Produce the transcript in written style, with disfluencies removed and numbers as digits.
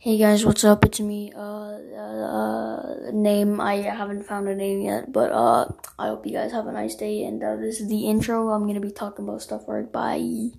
Hey guys, what's up? It's me. Name, I haven't found a name yet, but I hope you guys have a nice day, and this is the intro. I'm gonna be talking about stuff. Right, bye.